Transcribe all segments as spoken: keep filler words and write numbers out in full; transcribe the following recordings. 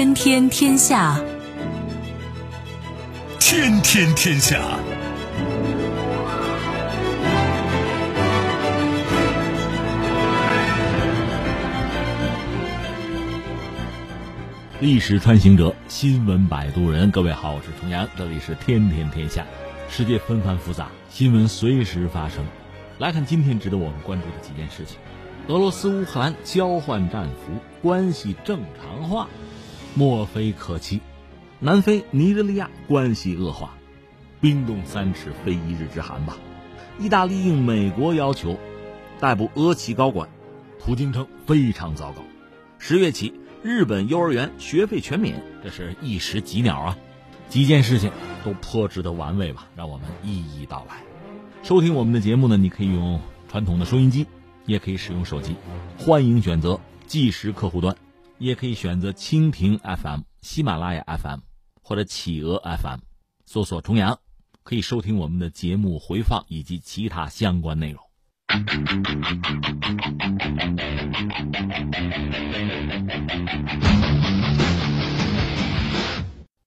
天天天下，天天天下。历史穿行者，新闻摆渡人。各位好，我是重阳，这里是天天天下。世界纷繁复杂，新闻随时发生。来看今天值得我们关注的几件事情。俄罗斯乌克兰交换战俘，关系正常化，莫非可期？南非尼日利亚关系恶化，冰冻三尺非一日之寒吧。意大利应美国要求逮捕俄企高管，途径称非常糟糕。十月起日本幼儿园学费全免，这是一石几鸟啊。几件事情都颇值得玩味吧，让我们一一道来。收听我们的节目呢，你可以用传统的收音机，也可以使用手机，欢迎选择即时客户端，也可以选择蜻蜓 F M、 喜马拉雅 F M 或者企鹅 F M， 搜索重阳，可以收听我们的节目回放以及其他相关内容。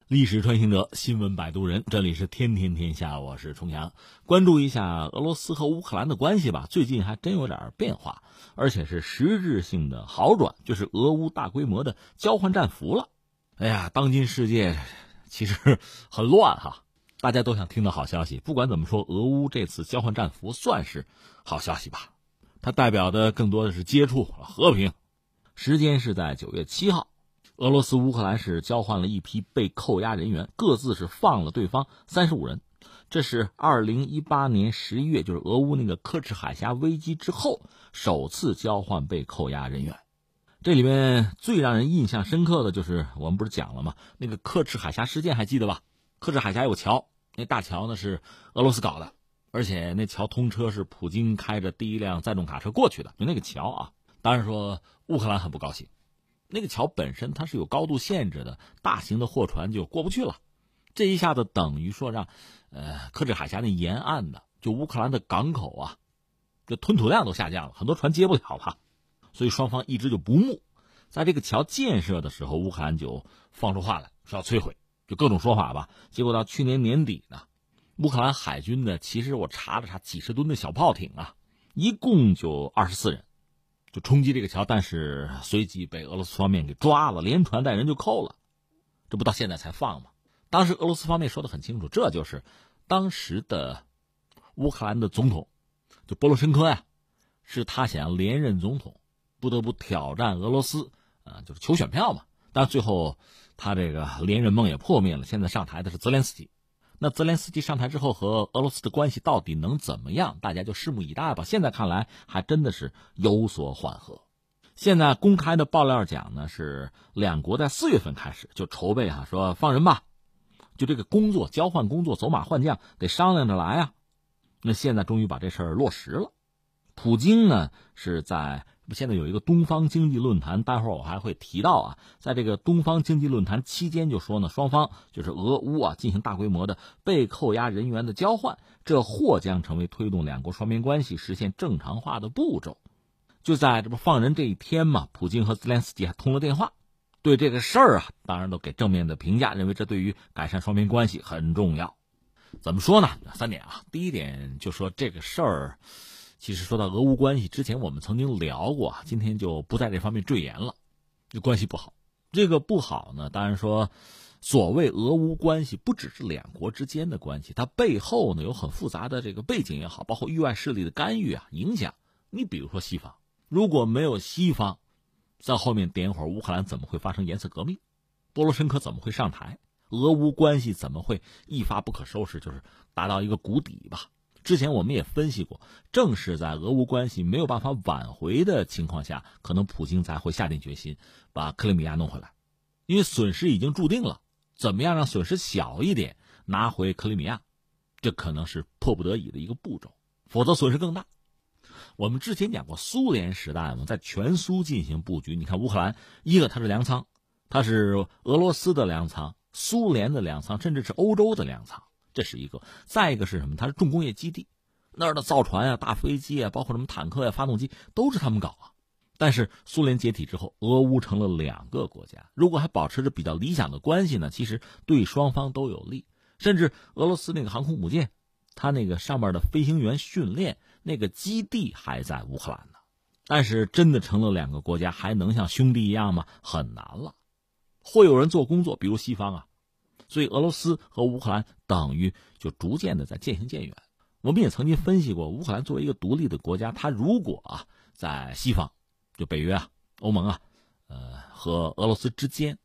历史穿行者，新闻摆渡人，这里是天天天下，我是重阳。关注一下俄罗斯和乌克兰的关系吧，最近还真有点变化，而且是实质性的好转，就是俄乌大规模的交换战俘了。哎呀，当今世界其实很乱哈，大家都想听到好消息。不管怎么说，俄乌这次交换战俘算是好消息吧，它代表的更多的是接触和平。时间是在九月七号，俄罗斯乌克兰是交换了一批被扣押人员，各自是放了对方三十五人。这是二零一八年十一月，就是俄乌那个科赤海峡危机之后首次交换被扣押人员。这里面最让人印象深刻的就是我们不是讲了吗，那个科赤海峡事件还记得吧？科赤海峡有桥，那大桥呢是俄罗斯搞的，而且那桥通车是普京开着第一辆载重卡车过去的，就那个桥啊。当然说乌克兰很不高兴，那个桥本身它是有高度限制的，大型的货船就过不去了。这一下子等于说让呃，科赤海峡那沿岸的就乌克兰的港口啊，这吞吐量都下降了，很多船接不了了。所以双方一直就不睦。在这个桥建设的时候，乌克兰就放出话来说要摧毁，就各种说法吧。结果到去年年底呢，乌克兰海军的，其实我查了查，几十吨的小炮艇啊，一共就二十四人，就冲击这个桥，但是随即被俄罗斯方面给抓了，连船带人就扣了。这不到现在才放吗？当时俄罗斯方面说得很清楚，这就是当时的乌克兰的总统就波罗申科呀、啊，是他想要连任总统，不得不挑战俄罗斯啊，就是求选票嘛。但最后他这个连任梦也破灭了，现在上台的是泽连斯基。那泽连斯基上台之后和俄罗斯的关系到底能怎么样，大家就拭目以待吧。现在看来还真的是有所缓和。现在公开的爆料讲呢，是两国在四月份开始就筹备啊，说放人吧，就这个工作交换工作走马换将得商量着来啊。那现在终于把这事儿落实了。普京呢是在现在有一个东方经济论坛，待会儿我还会提到啊。在这个东方经济论坛期间就说呢，双方就是俄乌啊进行大规模的被扣押人员的交换，这或将成为推动两国双边关系实现正常化的步骤。就在这不放人这一天嘛，普京和泽连斯基还通了电话，对这个事儿啊当然都给正面的评价，认为这对于改善双边关系很重要。怎么说呢？三点啊。第一点就说这个事儿，其实说到俄乌关系，之前我们曾经聊过，今天就不在这方面赘言了。这关系不好，这个不好呢，当然说所谓俄乌关系不只是两国之间的关系，它背后呢有很复杂的这个背景也好，包括域外势力的干预啊影响。你比如说西方，如果没有西方在后面点火，乌克兰怎么会发生颜色革命？波罗申科怎么会上台？俄乌关系怎么会一发不可收拾，就是达到一个谷底吧。之前我们也分析过，正是在俄乌关系没有办法挽回的情况下，可能普京才会下定决心把克里米亚弄回来，因为损失已经注定了，怎么样让损失小一点拿回克里米亚，这可能是迫不得已的一个步骤，否则损失更大。我们之前讲过苏联时代嘛，在全苏进行布局，你看乌克兰一个它是粮仓，它是俄罗斯的粮仓，苏联的粮仓，甚至是欧洲的粮仓，这是一个。再一个是什么？它是重工业基地，那儿的造船啊、大飞机啊，包括什么坦克啊、发动机，都是他们搞啊。但是苏联解体之后，俄乌成了两个国家，如果还保持着比较理想的关系呢，其实对双方都有利。甚至俄罗斯那个航空母舰，它那个上面的飞行员训练那个基地还在乌克兰呢。但是真的成了两个国家，还能像兄弟一样吗？很难了。会有人做工作，比如西方啊，所以俄罗斯和乌克兰等于就逐渐的在渐行渐远。我们也曾经分析过，乌克兰作为一个独立的国家，它如果啊在西方，就北约啊、欧盟啊，呃和俄罗斯之间，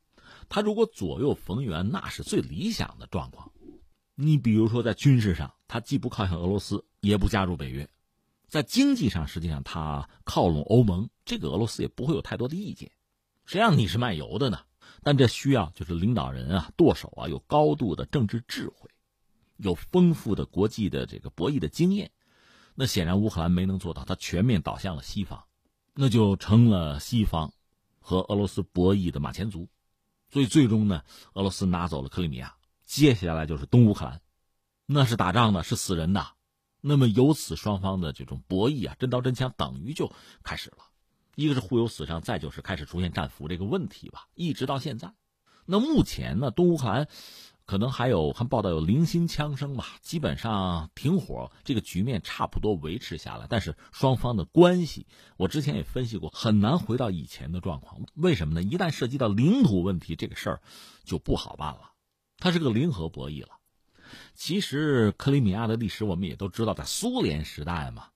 它如果左右逢源，那是最理想的状况。你比如说在军事上，它既不靠向俄罗斯，也不加入北约；在经济上，实际上它靠拢欧盟，这个俄罗斯也不会有太多的意见。谁让你是卖油的呢？但这需要就是领导人啊、舵手啊有高度的政治智慧，有丰富的国际的这个博弈的经验。那显然乌克兰没能做到，它全面倒向了西方，那就成了西方和俄罗斯博弈的马前卒。所以最终呢，俄罗斯拿走了克里米亚，接下来就是东乌克兰，那是打仗的，是死人的。那么由此双方的这种博弈啊，真刀真枪等于就开始了，一个是互有死伤，再就是开始出现战俘这个问题吧，一直到现在。那目前呢，东乌克兰可能还有还报道有零星枪声吧，基本上停火，这个局面差不多维持下来。但是双方的关系，我之前也分析过，很难回到以前的状况。为什么呢？一旦涉及到领土问题，这个事儿就不好办了，它是个零和博弈了。其实克里米亚的历史我们也都知道，在苏联时代嘛，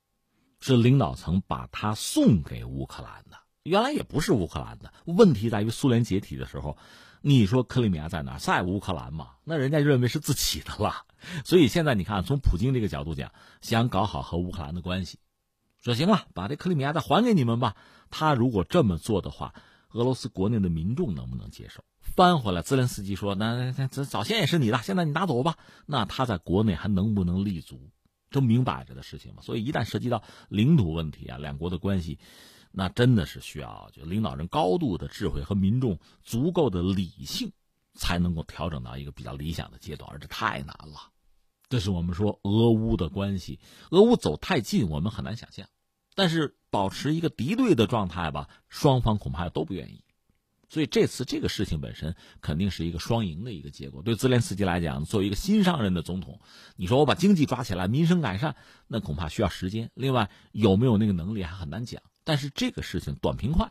是领导层把它送给乌克兰的，原来也不是乌克兰的。问题在于苏联解体的时候，你说克里米亚在哪？在乌克兰嘛，那人家认为是自己的了。所以现在你看，从普京这个角度讲，想搞好和乌克兰的关系，说行了，把这克里米亚再还给你们吧。他如果这么做的话，俄罗斯国内的民众能不能接受？翻回来，泽连斯基说，那早先也是你的，现在你拿走吧，那他在国内还能不能立足？这明摆着的事情嘛。所以一旦涉及到领土问题啊，两国的关系，那真的是需要就领导人高度的智慧和民众足够的理性，才能够调整到一个比较理想的阶段，而这太难了。这是我们说俄乌的关系，俄乌走太近，我们很难想象。但是保持一个敌对的状态吧，双方恐怕都不愿意。所以这次这个事情本身肯定是一个双赢的一个结果。对泽连斯基来讲，作为一个新上任的总统，你说我把经济抓起来，民生改善，那恐怕需要时间。另外有没有那个能力还很难讲。但是这个事情短平快，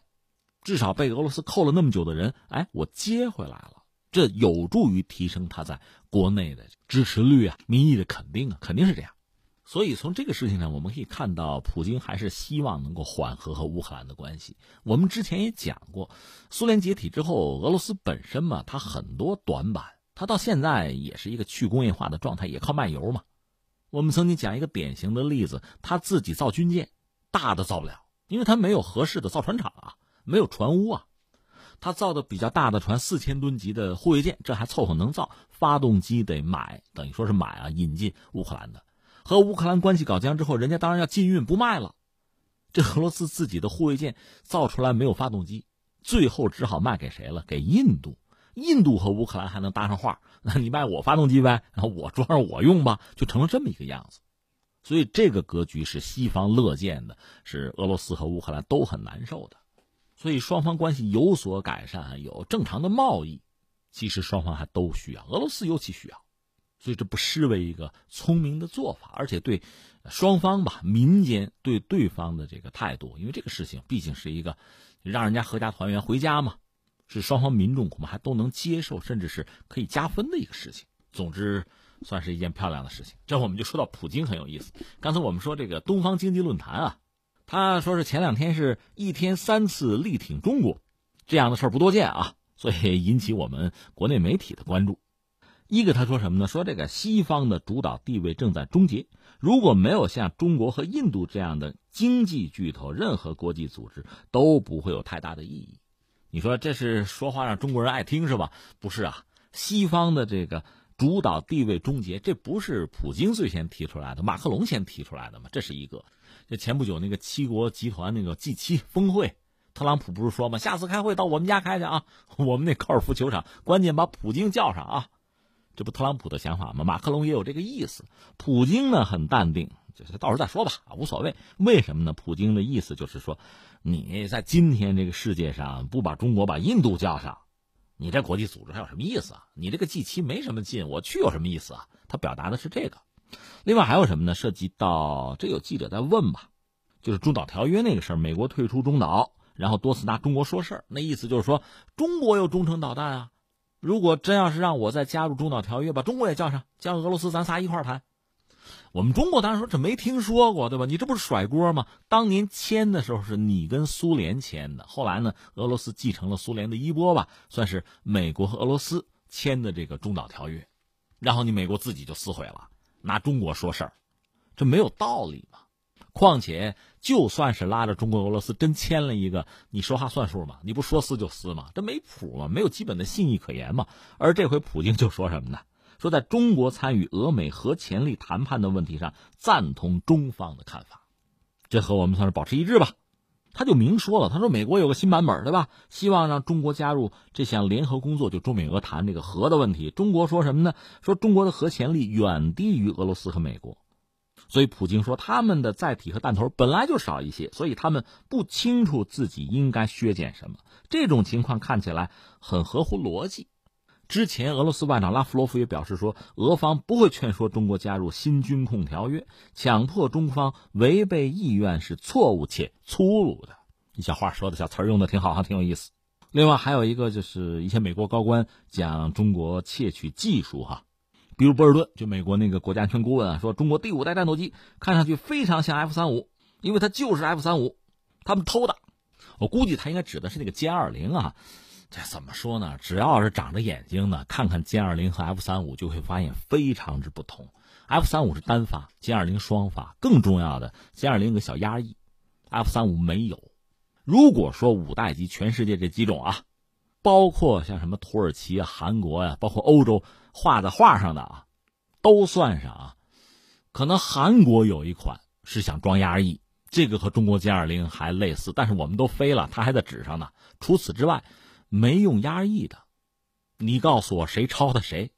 至少被俄罗斯扣了那么久的人，哎，我接回来了，这有助于提升他在国内的支持率啊、民意的肯定啊，肯定是这样。所以从这个事情上，我们可以看到，普京还是希望能够缓和和乌克兰的关系。我们之前也讲过，苏联解体之后，俄罗斯本身嘛，它很多短板，它到现在也是一个去工业化的状态，也靠卖油嘛。我们曾经讲一个典型的例子，他自己造军舰，大的造不了。因为他没有合适的造船厂啊，没有船坞啊，他造的比较大的船，四千吨级的护卫舰，这还凑合能造。发动机得买，等于说是买啊，引进乌克兰的。和乌克兰关系搞僵之后，人家当然要禁运不卖了。这俄罗斯自己的护卫舰造出来没有发动机，最后只好卖给谁了？给印度。印度和乌克兰还能搭上话，那你卖我发动机呗，然后我装上我用吧，就成了这么一个样子。所以这个格局是西方乐见的，是俄罗斯和乌克兰都很难受的。所以双方关系有所改善，有正常的贸易，其实双方还都需要，俄罗斯尤其需要。所以这不失为一个聪明的做法，而且对双方吧，民间对对方的这个态度，因为这个事情毕竟是一个让人家合家团圆回家嘛，是双方民众恐怕还都能接受，甚至是可以加分的一个事情。总之算是一件漂亮的事情。这我们就说到普京很有意思。刚才我们说这个东方经济论坛啊，他说是前两天是一天三次力挺中国，这样的事儿不多见啊，所以引起我们国内媒体的关注。一个他说什么呢？说这个西方的主导地位正在终结，如果没有像中国和印度这样的经济巨头，任何国际组织都不会有太大的意义。你说这是说话让中国人爱听是吧？不是啊，西方的这个主导地位终结，这不是普京最先提出来的，马克龙先提出来的嘛？这是一个。这前不久那个七国集团那个 G 七 峰会，特朗普不是说嘛，下次开会到我们家开去啊，我们那高尔夫球场，关键把普京叫上啊。这不特朗普的想法嘛？马克龙也有这个意思。普京呢很淡定，这到时候再说吧，无所谓。为什么呢？普京的意思就是说，你在今天这个世界上不把中国把印度叫上，你在国际组织还有什么意思啊？你这个 G 七 没什么劲，我去有什么意思啊？他表达的是这个。另外还有什么呢？涉及到这有记者在问吧，就是中导条约那个事儿，美国退出中导，然后多次拿中国说事儿，那意思就是说中国有中程导弹啊，如果真要是让我再加入中导条约，把中国也叫上，加入俄罗斯，咱仨一块儿谈。我们中国当然说这没听说过，对吧？你这不是甩锅吗？当年签的时候是你跟苏联签的，后来呢，俄罗斯继承了苏联的衣钵吧，算是美国和俄罗斯签的这个中导条约，然后你美国自己就撕毁了，拿中国说事儿，这没有道理嘛。况且就算是拉着中国俄罗斯真签了一个，你说话算数吗？你不说撕就撕吗？这没谱嘛，没有基本的信义可言嘛。而这回普京就说什么呢？说在中国参与俄美核潜力谈判的问题上赞同中方的看法，这和我们算是保持一致吧。他就明说了，他说美国有个新版本，对吧？希望让中国加入这项联合工作，就中美俄谈这个核的问题。中国说什么呢？说中国的核潜力远低于俄罗斯和美国，所以普京说他们的载体和弹头本来就少一些，所以他们不清楚自己应该削减什么。这种情况看起来很合乎逻辑。之前俄罗斯外长拉夫罗夫也表示说，俄方不会劝说中国加入新军控条约，强迫中方违背意愿是错误且粗鲁的。一小话说的，小词儿用的挺好，还挺有意思。另外还有一个就是一些美国高官讲中国窃取技术哈、啊，比如博尔顿就美国那个国家安全顾问啊，说中国第五代战斗机看上去非常像 F 三十五，因为它就是 F 三十五，他们偷的。我估计他应该指的是那个歼二零啊。这怎么说呢？只要是长着眼睛呢，看看歼二零和 F 三十五就会发现非常之不同。F 三十五是单发，歼二零双发。更重要的，歼二零有个小压抑 ，F 三十五没有。如果说五代机全世界这几种啊，包括像什么土耳其啊、韩国呀、啊，包括欧洲画在画上的啊，都算上啊，可能韩国有一款是想装压抑，这个和中国歼二零还类似，但是我们都飞了，它还在纸上呢。除此之外，没用压抑的，你告诉我谁抄的谁？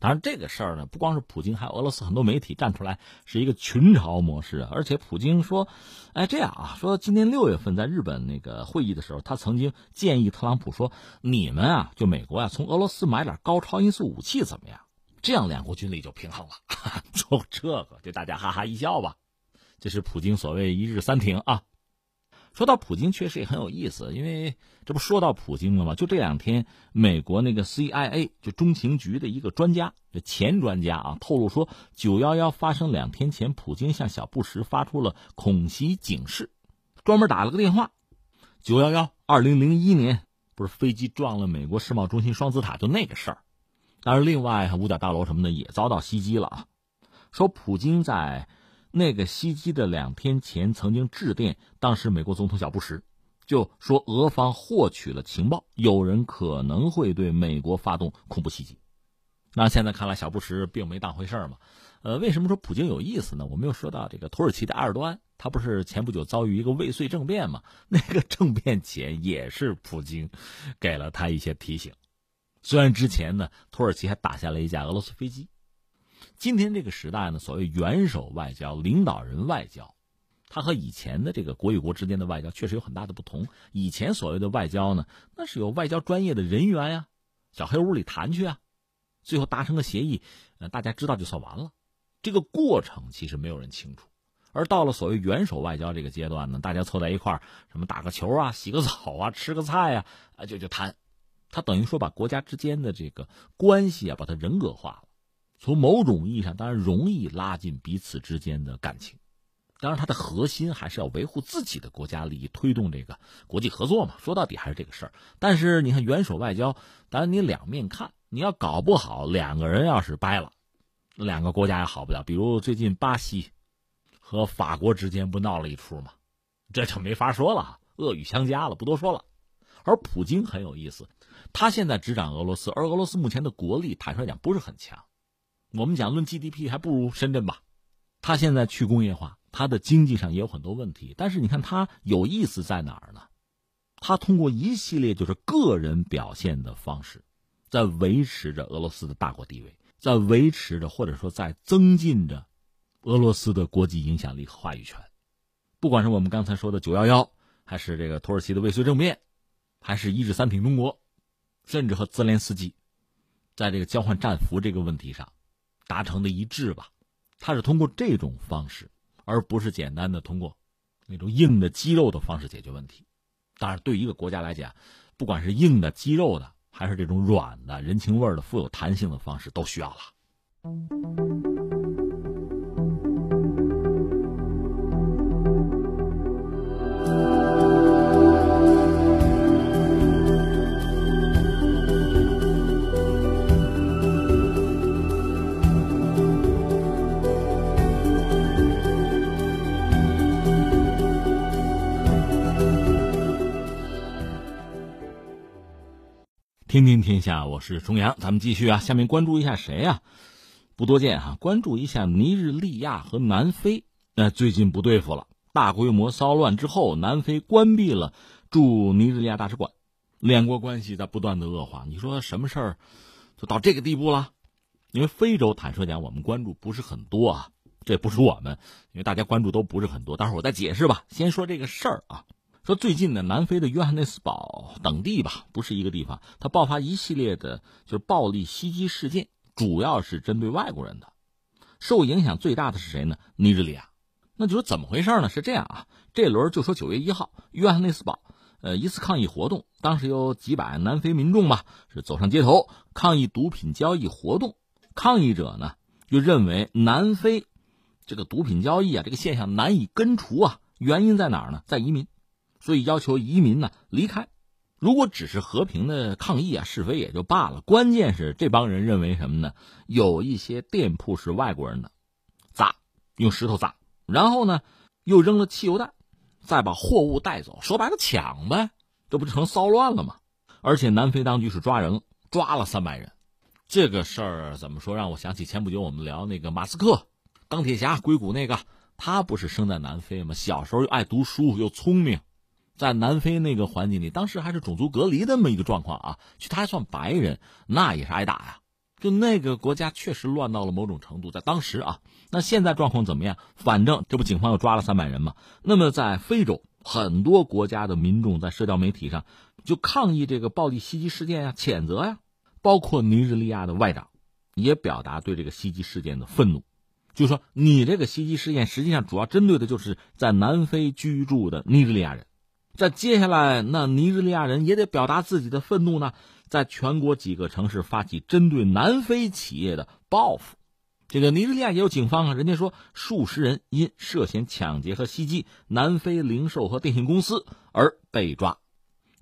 当然这个事儿呢，不光是普京，还有俄罗斯很多媒体站出来，是一个群嘲模式。而且普京说，哎，这样啊，说今年六月份在日本那个会议的时候，他曾经建议特朗普说，你们啊，就美国啊，从俄罗斯买点高超音速武器怎么样？这样两国军力就平衡了。哈哈，就这个，就大家哈哈一笑吧。这是普京所谓一日三停啊。说到普京确实也很有意思，因为这不说到普京了吗？就这两天美国那个 C I A 就中情局的一个专家，这前专家啊，透露说九一一发生两天前，普京向小布什发出了恐袭警示，专门打了个电话。九一一 ,二零零一 年不是飞机撞了美国世贸中心双子塔就那个事儿，当然另外五角大楼什么的也遭到袭击了啊。说普京在那个袭击的两天前曾经致电当时美国总统小布什，就说俄方获取了情报，有人可能会对美国发动恐怖袭击。那现在看来小布什并没当回事嘛。呃，为什么说普京有意思呢？我们又说到这个土耳其的埃尔多安，他不是前不久遭遇一个未遂政变嘛？那个政变前也是普京给了他一些提醒，虽然之前呢土耳其还打下了一架俄罗斯飞机。今天这个时代呢，所谓元首外交、领导人外交，它和以前的这个国与国之间的外交确实有很大的不同。以前所谓的外交呢，那是有外交专业的人员呀、啊，小黑屋里谈去啊，最后达成个协议，呃，大家知道就算完了。这个过程其实没有人清楚。而到了所谓元首外交这个阶段呢，大家凑在一块儿，什么打个球啊、洗个澡啊、吃个菜啊，啊就就谈。他等于说把国家之间的这个关系啊，把它人格化了。从某种意义上，当然容易拉近彼此之间的感情，当然它的核心还是要维护自己的国家利益，推动这个国际合作嘛。说到底还是这个事儿。但是你看元首外交，当然你两面看，你要搞不好两个人要是掰了，两个国家也好不了。比如最近巴西和法国之间不闹了一出嘛，这就没法说了，恶语相加了，不多说了。而普京很有意思，他现在执掌俄罗斯，而俄罗斯目前的国力坦率讲不是很强。我们讲论 G D P 还不如深圳吧，他现在去工业化，他的经济上也有很多问题。但是你看他有意思在哪儿呢？他通过一系列就是个人表现的方式，在维持着俄罗斯的大国地位，在维持着或者说在增进着俄罗斯的国际影响力和话语权。不管是我们刚才说的九一一，还是这个土耳其的未遂政变，还是一至三挺中国，甚至和泽连斯基在这个交换战俘这个问题上达成的一致吧，他是通过这种方式，而不是简单的通过那种硬的肌肉的方式解决问题。当然对一个国家来讲，不管是硬的肌肉的，还是这种软的人情味的富有弹性的方式都需要了。听听天下，我是重阳，咱们继续啊。下面关注一下谁啊？不多见啊，关注一下尼日利亚和南非。那、呃、最近不对付了，大规模骚乱之后，南非关闭了驻尼日利亚大使馆，两国关系在不断的恶化。你说什么事儿就到这个地步了？因为非洲坦率讲，我们关注不是很多啊，这不是我们，因为大家关注都不是很多。待会儿我再解释吧，先说这个事儿啊。说最近呢，南非的约翰内斯堡等地吧，不是一个地方，它爆发一系列的就是暴力袭击事件，主要是针对外国人的。受影响最大的是谁呢？尼日利亚。那就说怎么回事呢？是这样啊，这轮就说九月一号，约翰内斯堡呃一次抗议活动，当时有几百南非民众吧，是走上街头抗议毒品交易活动。抗议者呢就认为南非这个毒品交易啊这个现象难以根除啊，原因在哪儿呢？在移民。所以要求移民呢离开。如果只是和平的抗议啊示威也就罢了，关键是这帮人认为什么呢？有一些店铺是外国人的，砸，用石头砸，然后呢又扔了汽油弹，再把货物带走，说白了抢呗，这不就成骚乱了吗？而且南非当局是抓人，抓了三百人。这个事儿怎么说，让我想起前不久我们聊那个马斯克，钢铁侠硅谷那个，他不是生在南非吗？小时候又爱读书又聪明，在南非那个环境里，当时还是种族隔离的那么一个状况啊，其实他还算白人，那也是挨打呀、啊。就那个国家确实乱到了某种程度，在当时啊，那现在状况怎么样？反正这不警方又抓了三百人嘛。那么在非洲，很多国家的民众在社交媒体上就抗议这个暴力袭击事件呀、啊，谴责呀、啊，包括尼日利亚的外长也表达对这个袭击事件的愤怒，就说你这个袭击事件实际上主要针对的就是在南非居住的尼日利亚人。在接下来，那尼日利亚人也得表达自己的愤怒呢，在全国几个城市发起针对南非企业的报复。这个尼日利亚也有警方啊，人家说数十人因涉嫌抢劫和袭击南非零售和电信公司而被抓。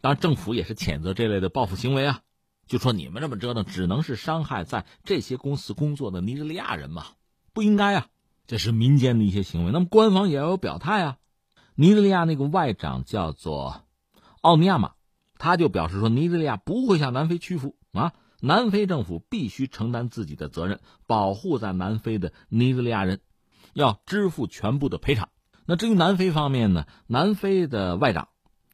当然，政府也是谴责这类的报复行为啊，就说你们这么折腾，只能是伤害在这些公司工作的尼日利亚人嘛，不应该啊，这是民间的一些行为。那么官方也要有表态啊。尼日利亚那个外长叫做奥尼亚马，他就表示说，尼日利亚不会向南非屈服啊！南非政府必须承担自己的责任，保护在南非的尼日利亚人，要支付全部的赔偿。那至于南非方面呢，南非的外长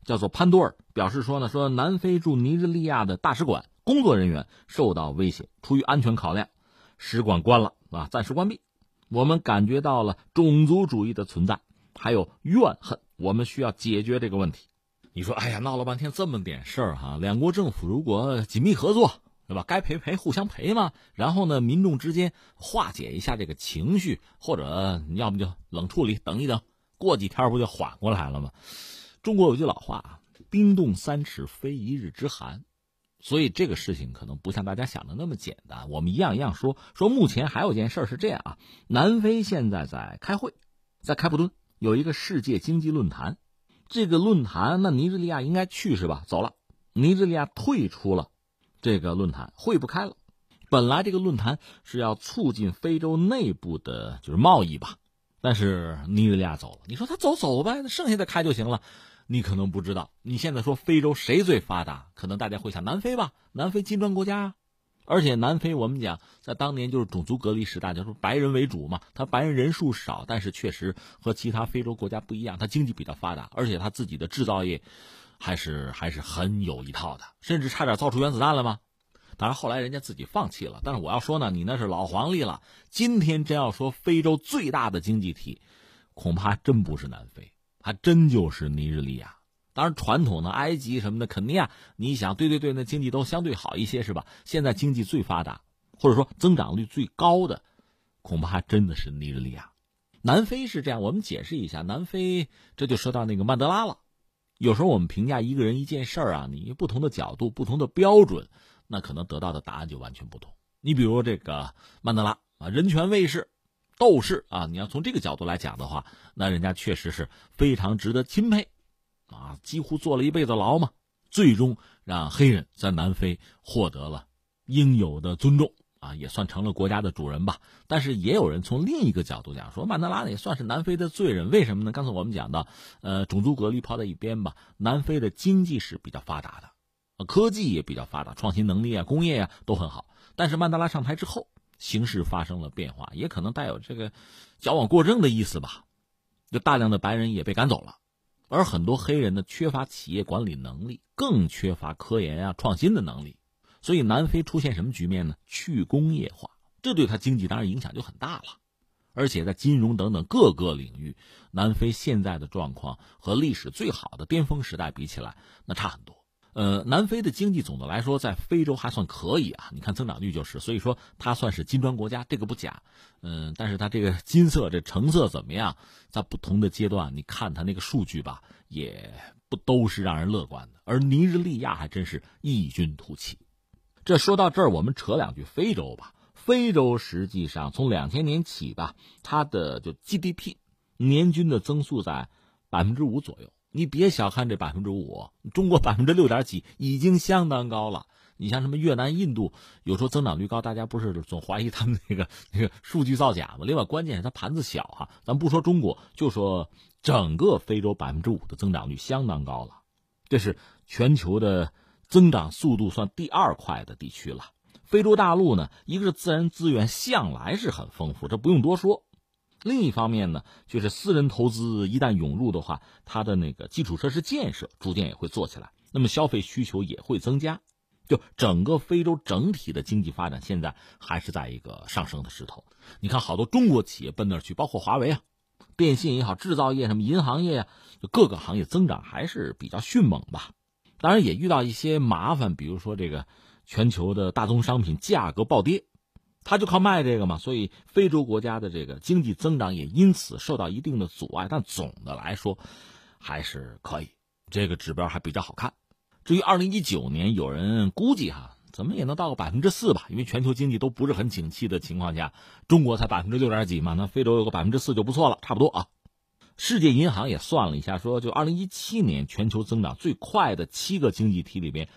叫做潘多尔表示说呢，说南非驻尼日利亚的大使馆工作人员受到威胁，出于安全考量，使馆关了啊，暂时关闭。我们感觉到了种族主义的存在。还有怨恨，我们需要解决这个问题。你说，哎呀，闹了半天这么点事儿哈，两国政府如果紧密合作，对吧？该赔赔，互相赔嘛。然后呢，民众之间化解一下这个情绪，或者你要么就冷处理，等一等，过几天不就缓过来了吗？中国有句老话啊，冰冻三尺非一日之寒。所以这个事情可能不像大家想的那么简单。我们一样一样说说。目前还有件事是这样啊，南非现在在开会，在开普敦。有一个世界经济论坛，这个论坛那尼日利亚应该去是吧？走了，尼日利亚退出了这个论坛，会不开了。本来这个论坛是要促进非洲内部的就是贸易吧，但是尼日利亚走了。你说他走走呗，剩下的开就行了。你可能不知道，你现在说非洲谁最发达，可能大家会想南非吧，南非金砖国家啊。而且南非我们讲在当年就是种族隔离时代，就是白人为主嘛，他白人人数少，但是确实和其他非洲国家不一样，他经济比较发达，而且他自己的制造业还是还是很有一套的，甚至差点造出原子弹了嘛。当然后来人家自己放弃了。但是我要说呢，你那是老黄历了。今天真要说非洲最大的经济体，恐怕真不是南非，还真就是尼日利亚。当然传统的埃及什么的肯尼亚，你想对对对，那经济都相对好一些是吧？现在经济最发达或者说增长率最高的，恐怕真的是尼日利亚。南非是这样，我们解释一下，南非这就说到那个曼德拉了。有时候我们评价一个人一件事儿啊，你不同的角度不同的标准，那可能得到的答案就完全不同。你比如这个曼德拉啊，人权卫士斗士啊，你要从这个角度来讲的话，那人家确实是非常值得钦佩啊，几乎坐了一辈子牢嘛，最终让黑人在南非获得了应有的尊重啊，也算成了国家的主人吧。但是也有人从另一个角度讲说，曼德拉也算是南非的罪人。为什么呢？刚才我们讲到呃，种族隔离抛在一边吧，南非的经济是比较发达的、呃、科技也比较发达，创新能力啊工业啊都很好。但是曼德拉上台之后形势发生了变化，也可能带有这个矫枉过正的意思吧，就大量的白人也被赶走了，而很多黑人呢缺乏企业管理能力，更缺乏科研啊创新的能力。所以南非出现什么局面呢？去工业化，这对它经济当然影响就很大了。而且在金融等等各个领域，南非现在的状况和历史最好的巅峰时代比起来，那差很多。呃，南非的经济总的来说在非洲还算可以啊，你看增长率就是，所以说它算是金砖国家，这个不假。嗯、呃，但是它这个金色这橙色怎么样，在不同的阶段，你看它那个数据吧，也不都是让人乐观的。而尼日利亚还真是异军突起。这说到这儿，我们扯两句非洲吧。非洲实际上从两千年起吧，它的就 G D P 年均的增速在 百分之五 左右。你别小看这 百分之五， 中国 百分之六 点几已经相当高了。你像什么越南、印度，有时候增长率高，大家不是总怀疑他们那个那个数据造假吗？另外关键是它盘子小哈、啊，咱不说中国，就说整个非洲 百分之五 的增长率相当高了。这是全球的增长速度算第二快的地区了。非洲大陆呢，一个是自然资源向来是很丰富，这不用多说。另一方面呢，就是私人投资一旦涌入的话，它的那个基础设施建设逐渐也会做起来，那么消费需求也会增加。就整个非洲整体的经济发展现在还是在一个上升的势头。你看好多中国企业奔那儿去，包括华为啊，电信也好，制造业什么银行业啊，就各个行业增长还是比较迅猛吧。当然也遇到一些麻烦，比如说这个全球的大宗商品价格暴跌，他就靠卖这个嘛，所以非洲国家的这个经济增长也因此受到一定的阻碍。但总的来说还是可以，这个指标还比较好看。至于二零一九年，有人估计哈，怎么也能到个 百分之四 吧，因为全球经济都不是很景气的情况下，中国才 百分之六 点几嘛，那非洲有个 百分之四 就不错了，差不多啊。世界银行也算了一下，说就二零一七年全球增长最快的七个经济体里边，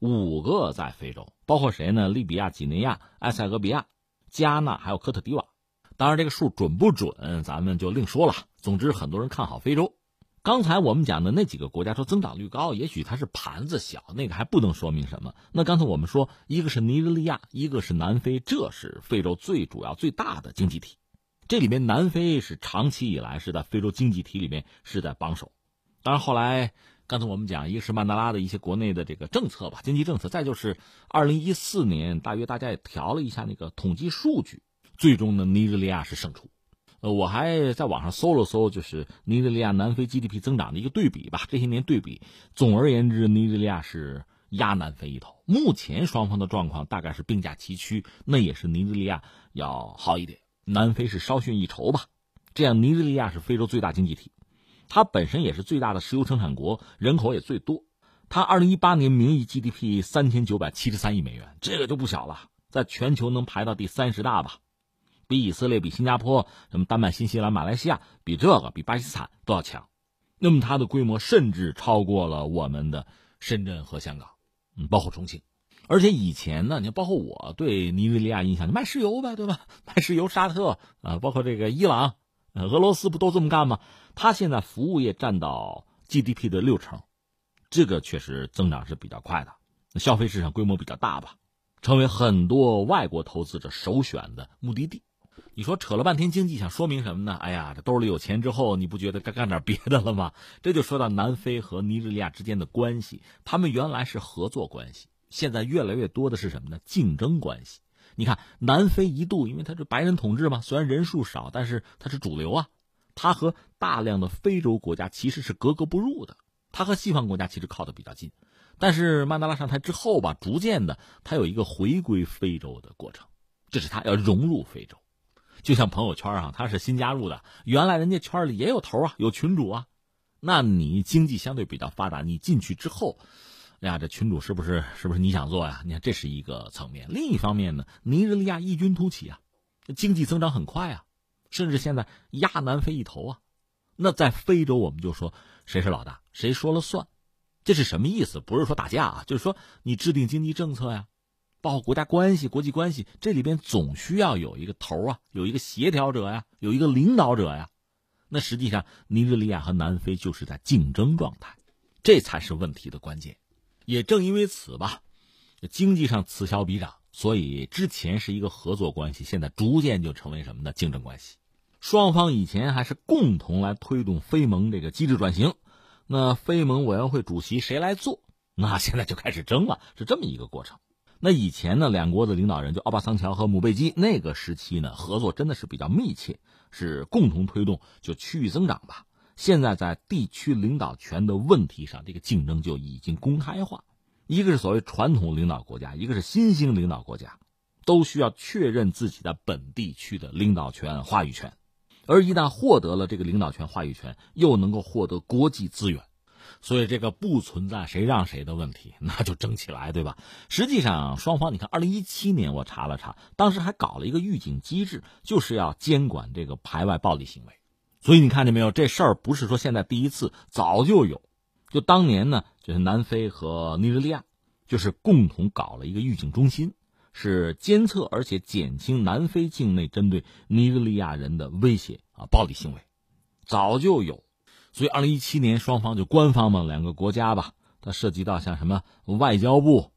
五个在非洲，包括谁呢？利比亚、几内亚、埃塞俄比亚、加纳还有科特迪瓦。当然这个数准不准咱们就另说了，总之很多人看好非洲。刚才我们讲的那几个国家说增长率高，也许它是盘子小，那个还不能说明什么。那刚才我们说一个是尼日利亚，一个是南非，这是非洲最主要最大的经济体。这里面南非是长期以来是在非洲经济体里面是在榜首。当然后来刚才我们讲，一个是曼德拉的一些国内的这个政策吧，经济政策，再就是二零一四年大约大家也调了一下那个统计数据，最终呢尼日利亚是胜出。呃，我还在网上搜了搜，就是尼日利亚南非 G D P 增长的一个对比吧，这些年对比，总而言之尼日利亚是压南非一头。目前双方的状况大概是并驾齐驱，那也是尼日利亚要好一点，南非是稍逊一筹吧。这样尼日利亚是非洲最大经济体，它本身也是最大的石油生产国，人口也最多。它二零一八年名义 G D P 三千九百七十三亿美元，这个就不小了，在全球能排到第三十大吧，比以色列、比新加坡、什么丹麦、新西兰、马来西亚，比这个比巴基斯坦都要强。那么它的规模甚至超过了我们的深圳和香港，嗯，包括重庆。而且以前呢，你包括我对尼日利亚印象，你卖石油呗，对吧？卖石油，沙特啊，包括这个伊朗、呃、俄罗斯不都这么干吗？他现在服务业占到 G D P 的六成，这个确实增长是比较快的，消费市场规模比较大吧，成为很多外国投资者首选的目的地。你说扯了半天经济，想说明什么呢？哎呀，这兜里有钱之后，你不觉得该干点别的了吗？这就说到南非和尼日利亚之间的关系，他们原来是合作关系。现在越来越多的是什么呢？竞争关系。你看南非一度，因为它是白人统治嘛，虽然人数少，但是它是主流啊，它和大量的非洲国家其实是格格不入的，它和西方国家其实靠得比较近。但是曼德拉上台之后吧，逐渐的它有一个回归非洲的过程，这是它要融入非洲。就像朋友圈啊，它是新加入的，原来人家圈里也有头啊，有群主啊，那你经济相对比较发达，你进去之后呀，这群主是不是是不是你想做呀？你看这是一个层面。另一方面呢，尼日利亚异军突起啊，经济增长很快啊，甚至现在压南非一头啊。那在非洲我们就说谁是老大，谁说了算，这是什么意思？不是说打架啊，就是说你制定经济政策呀，包括国家关系、国际关系，这里边总需要有一个头啊，有一个协调者呀，有一个领导者呀。那实际上尼日利亚和南非就是在竞争状态，这才是问题的关键。也正因为此吧，经济上此消彼长，所以之前是一个合作关系，现在逐渐就成为什么呢？竞争关系。双方以前还是共同来推动非盟这个机制转型，那非盟委员会主席谁来做，那现在就开始争了，是这么一个过程。那以前呢，两国的领导人就奥巴桑乔和姆贝基那个时期呢，合作真的是比较密切，是共同推动就区域增长吧。现在在地区领导权的问题上，这个竞争就已经公开化，一个是所谓传统领导国家，一个是新兴领导国家，都需要确认自己的本地区的领导权、话语权。而一旦获得了这个领导权、话语权，又能够获得国际资源，所以这个不存在谁让谁的问题，那就争起来，对吧？实际上双方你看二零一七年我查了查，当时还搞了一个预警机制，就是要监管这个排外暴力行为。所以你看见没有，这事儿不是说现在第一次，早就有。就当年呢，就是南非和尼日利亚就是共同搞了一个预警中心，是监测而且减轻南非境内针对尼日利亚人的威胁啊暴力行为，早就有。所以二零一七年双方就官方嘛，两个国家吧，它涉及到像什么外交部、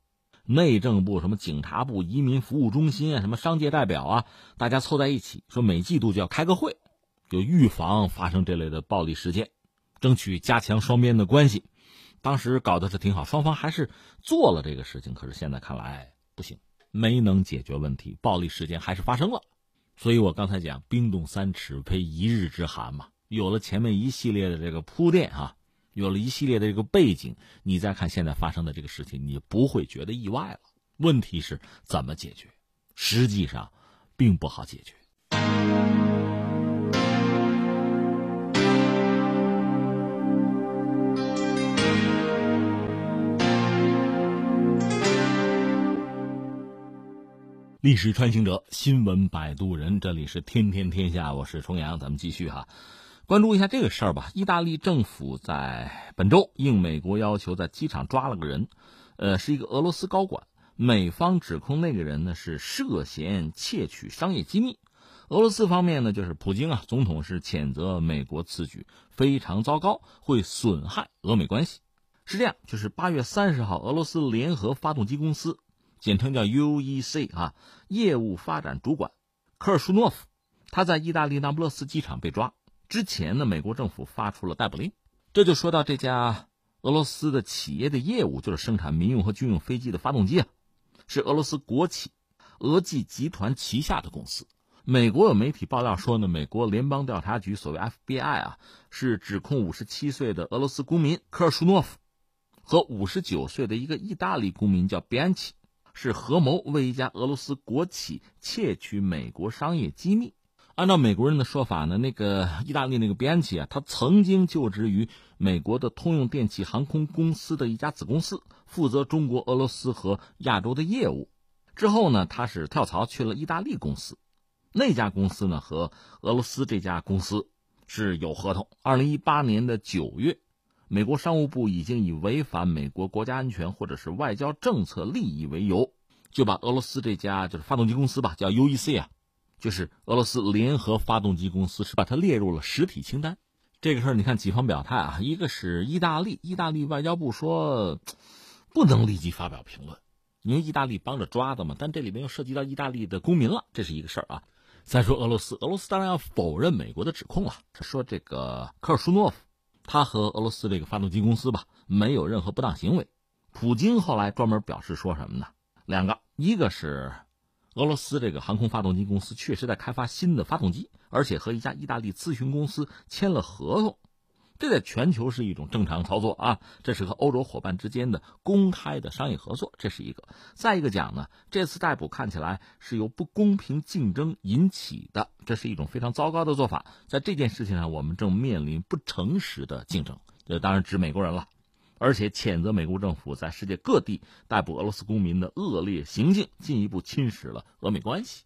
内政部、什么警察部、移民服务中心啊，什么商界代表啊，大家凑在一起说每季度就要开个会，就预防发生这类的暴力事件，争取加强双边的关系。当时搞的是挺好，双方还是做了这个事情，可是现在看来不行，没能解决问题，暴力事件还是发生了。所以我刚才讲冰冻三尺非一日之寒嘛，有了前面一系列的这个铺垫啊，有了一系列的这个背景，你再看现在发生的这个事情，你不会觉得意外了。问题是怎么解决，实际上并不好解决。历史穿行者，新闻摆渡人，这里是天天天下，我是重阳，咱们继续哈，关注一下这个事儿吧。意大利政府在本周应美国要求，在机场抓了个人，呃，是一个俄罗斯高管。美方指控那个人呢是涉嫌窃取商业机密。俄罗斯方面呢，就是普京啊，总统是谴责美国此举非常糟糕，会损害俄美关系。是这样，就是八月三十号，俄罗斯联合发动机公司，简称叫 U E C 啊，业务发展主管科尔舒诺夫，他在意大利那不勒斯机场被抓之前呢，美国政府发出了逮捕令。这就说到这家俄罗斯的企业的业务，就是生产民用和军用飞机的发动机啊，是俄罗斯国企俄技集团旗下的公司。美国有媒体爆料说呢，美国联邦调查局所谓 F B I 啊，是指控五十七岁的俄罗斯公民科尔舒诺夫和五十九岁的一个意大利公民叫比安奇，是合谋为一家俄罗斯国企窃取美国商业机密。按照美国人的说法呢，那个意大利那个比安奇啊，他曾经就职于美国的通用电气航空公司的一家子公司，负责中国、俄罗斯和亚洲的业务。之后呢，他是跳槽去了意大利公司，那家公司呢和俄罗斯这家公司是有合同。二零一八年的九月，美国商务部已经以违反美国国家安全或者是外交政策利益为由，就把俄罗斯这家就是发动机公司吧，叫 U E C 啊，就是俄罗斯联合发动机公司，是把它列入了实体清单。这个事儿你看几方表态啊，一个是意大利，意大利外交部说不能立即发表评论，因为意大利帮着抓的嘛，但这里面又涉及到意大利的公民了，这是一个事儿啊。再说俄罗斯，俄罗斯当然要否认美国的指控了，说这个科尔舒诺夫他和俄罗斯这个发动机公司吧，没有任何不当行为。普京后来专门表示说什么呢？两个，一个是俄罗斯这个航空发动机公司确实在开发新的发动机，而且和一家意大利咨询公司签了合同，这在全球是一种正常操作啊，这是和欧洲伙伴之间的公开的商业合作，这是一个。再一个讲呢，这次逮捕看起来是由不公平竞争引起的，这是一种非常糟糕的做法。在这件事情上，我们正面临不诚实的竞争，这当然指美国人了，而且谴责美国政府在世界各地逮捕俄罗斯公民的恶劣行径，进一步侵蚀了俄美关系。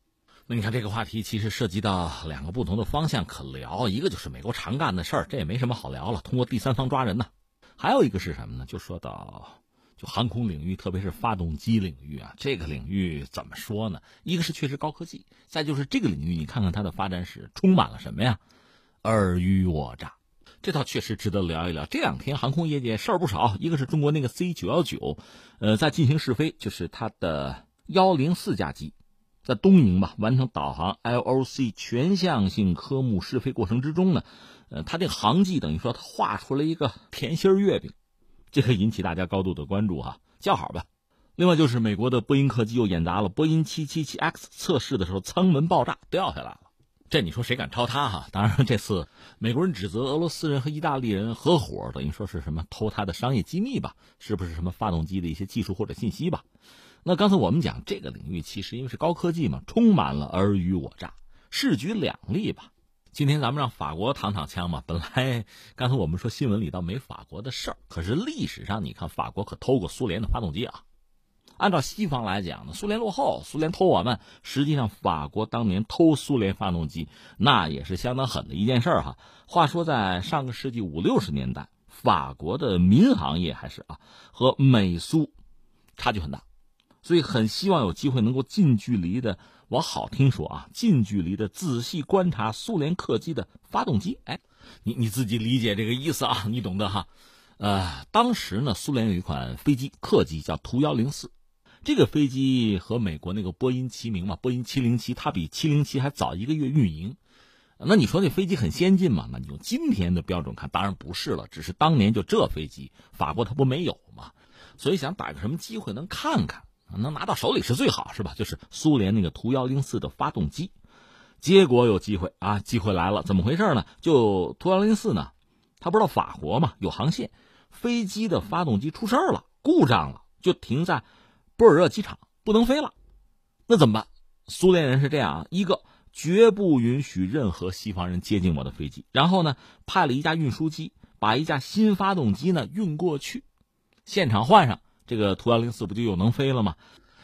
那你看这个话题其实涉及到两个不同的方向可聊，一个就是美国常干的事儿，这也没什么好聊了，通过第三方抓人呢、啊。还有一个是什么呢？就说到就航空领域，特别是发动机领域啊，这个领域怎么说呢？一个是确实高科技，再就是这个领域你看看它的发展史充满了什么呀？尔虞我诈。这套确实值得聊一聊。这两天航空业界事儿不少，一个是中国那个 C 九一九，呃，在进行试飞，就是它的一零四架机。在东营吧完成导航 L O C 全向性科目试飞过程之中呢，呃，它这个航迹等于说它画出了一个甜心月饼，这个引起大家高度的关注哈、啊，叫好吧。另外就是美国的波音客机又演砸了波音 七七七 X， 测试的时候舱门爆炸掉下来了，这你说谁敢超它哈、啊？当然这次美国人指责俄罗斯人和意大利人合伙，等于说是什么偷它的商业机密吧，是不是什么发动机的一些技术或者信息吧。那刚才我们讲这个领域其实因为是高科技嘛，充满了尔虞我诈，势举两立吧。今天咱们让法国躺躺枪嘛，本来刚才我们说新闻里倒没法国的事儿，可是历史上你看法国可偷过苏联的发动机啊。按照西方来讲呢，苏联落后，苏联偷我们，实际上法国当年偷苏联发动机那也是相当狠的一件事儿哈。话说在上个世纪五六十年代，法国的民航业还是啊和美苏差距很大。所以很希望有机会能够近距离的，我好听说啊，近距离的仔细观察苏联客机的发动机。哎，你你自己理解这个意思啊，你懂得哈。呃，当时呢，苏联有一款飞机客机叫图一零四，这个飞机和美国那个波音齐名嘛，波音七零七，它比七零七还早一个月运营。那你说这飞机很先进嘛？那你用今天的标准看，当然不是了，只是当年就这飞机，法国它不没有嘛，所以想打个什么机会能看看。能拿到手里是最好是吧，就是苏联那个图一零四的发动机。结果有机会啊，机会来了，怎么回事呢？就图一零四呢，他不知道法国嘛有航线，飞机的发动机出事了，故障了，就停在波尔热机场不能飞了。那怎么办？苏联人是这样啊，一个绝不允许任何西方人接近我的飞机，然后呢派了一架运输机把一架新发动机呢运过去，现场换上，这个图一零四不就又能飞了吗？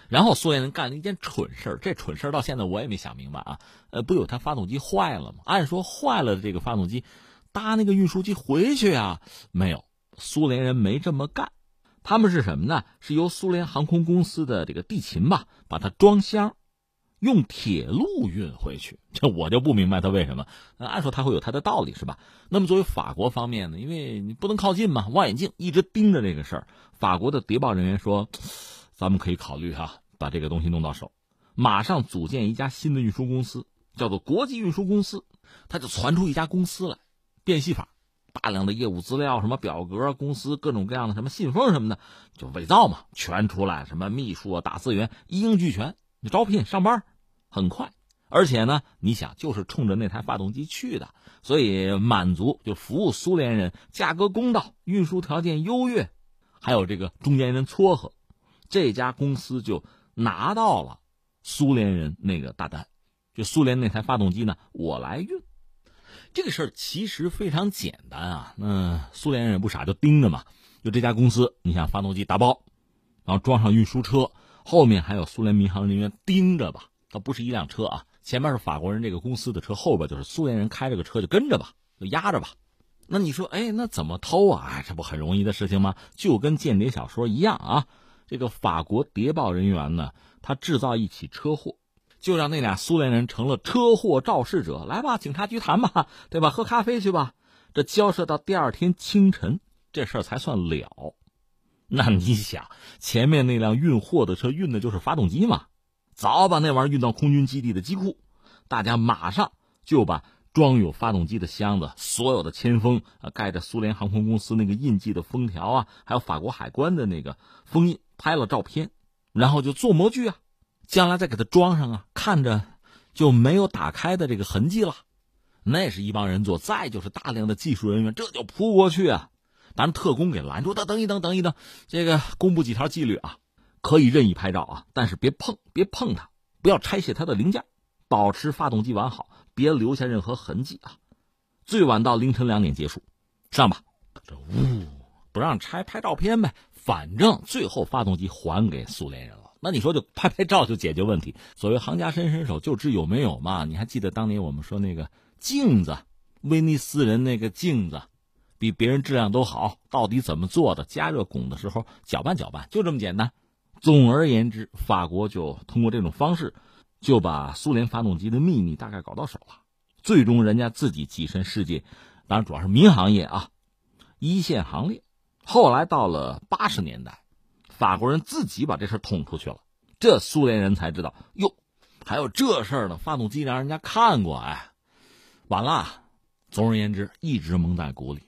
然后苏联人干了一件蠢事，这蠢事到现在我也没想明白啊。呃，不有它发动机坏了吗？按说坏了的这个发动机搭那个运输机回去啊，没有，苏联人没这么干。他们是什么呢？是由苏联航空公司的这个地勤吧，把它装箱，用铁路运回去。这我就不明白他为什么。呃、按说他会有他的道理是吧？那么作为法国方面呢，因为你不能靠近嘛，望远镜一直盯着这个事儿。法国的谍报人员说，咱们可以考虑哈、啊，把这个东西弄到手，马上组建一家新的运输公司，叫做国际运输公司。他就传出一家公司来，变戏法，大量的业务资料，什么表格、公司各种各样的什么信封什么的，就伪造嘛，全出来，什么秘书啊、打字员一应俱全，你招聘上班很快。而且呢，你想就是冲着那台发动机去的，所以满足就服务苏联人，价格公道，运输条件优越。还有这个中间人撮合，这家公司就拿到了苏联人那个大单，就苏联那台发动机呢，我来运。这个事儿其实非常简单啊，那苏联人不傻就盯着嘛，就这家公司，你想发动机打包，然后装上运输车，后面还有苏联民航人员盯着吧，它不是一辆车啊，前面是法国人这个公司的车，后边就是苏联人开这个车就跟着吧，就压着吧。那你说，哎，那怎么偷啊？哎，这不很容易的事情吗？就跟间谍小说一样啊。这个法国谍报人员呢，他制造一起车祸，就让那俩苏联人成了车祸肇事者。来吧，警察局谈吧，对吧？喝咖啡去吧。这交涉到第二天清晨，这事儿才算了。那你想，前面那辆运货的车运的就是发动机嘛，早把那玩意儿运到空军基地的机库，大家马上就把装有发动机的箱子，所有的铅封啊，盖着苏联航空公司那个印记的封条啊，还有法国海关的那个封印，拍了照片，然后就做模具啊，将来再给它装上啊，看着就没有打开的这个痕迹了。那是一帮人做，再就是大量的技术人员，这就扑过去啊，把特工给拦住，等一等，等一等，这个公布几条纪律啊，可以任意拍照啊，但是别碰，别碰它，不要拆卸它的零件，保持发动机完好，别留下任何痕迹啊，最晚到凌晨两点结束，上吧。这呜，不让拆，拍照片呗，反正最后发动机还给苏联人了。那你说就拍拍照就解决问题？所谓行家伸伸手，就知有没有嘛。你还记得当年我们说那个镜子，威尼斯人那个镜子比别人质量都好，到底怎么做的？加热汞的时候搅拌搅拌，就这么简单。总而言之，法国就通过这种方式就把苏联发动机的秘密大概搞到手了。最终人家自己跻身世界，当然主要是民航业啊，一线行列。后来到了八十年代，法国人自己把这事捅出去了，这苏联人才知道，哟，还有这事儿呢，发动机让人家看过，哎，完了。总而言之，一直蒙在鼓里。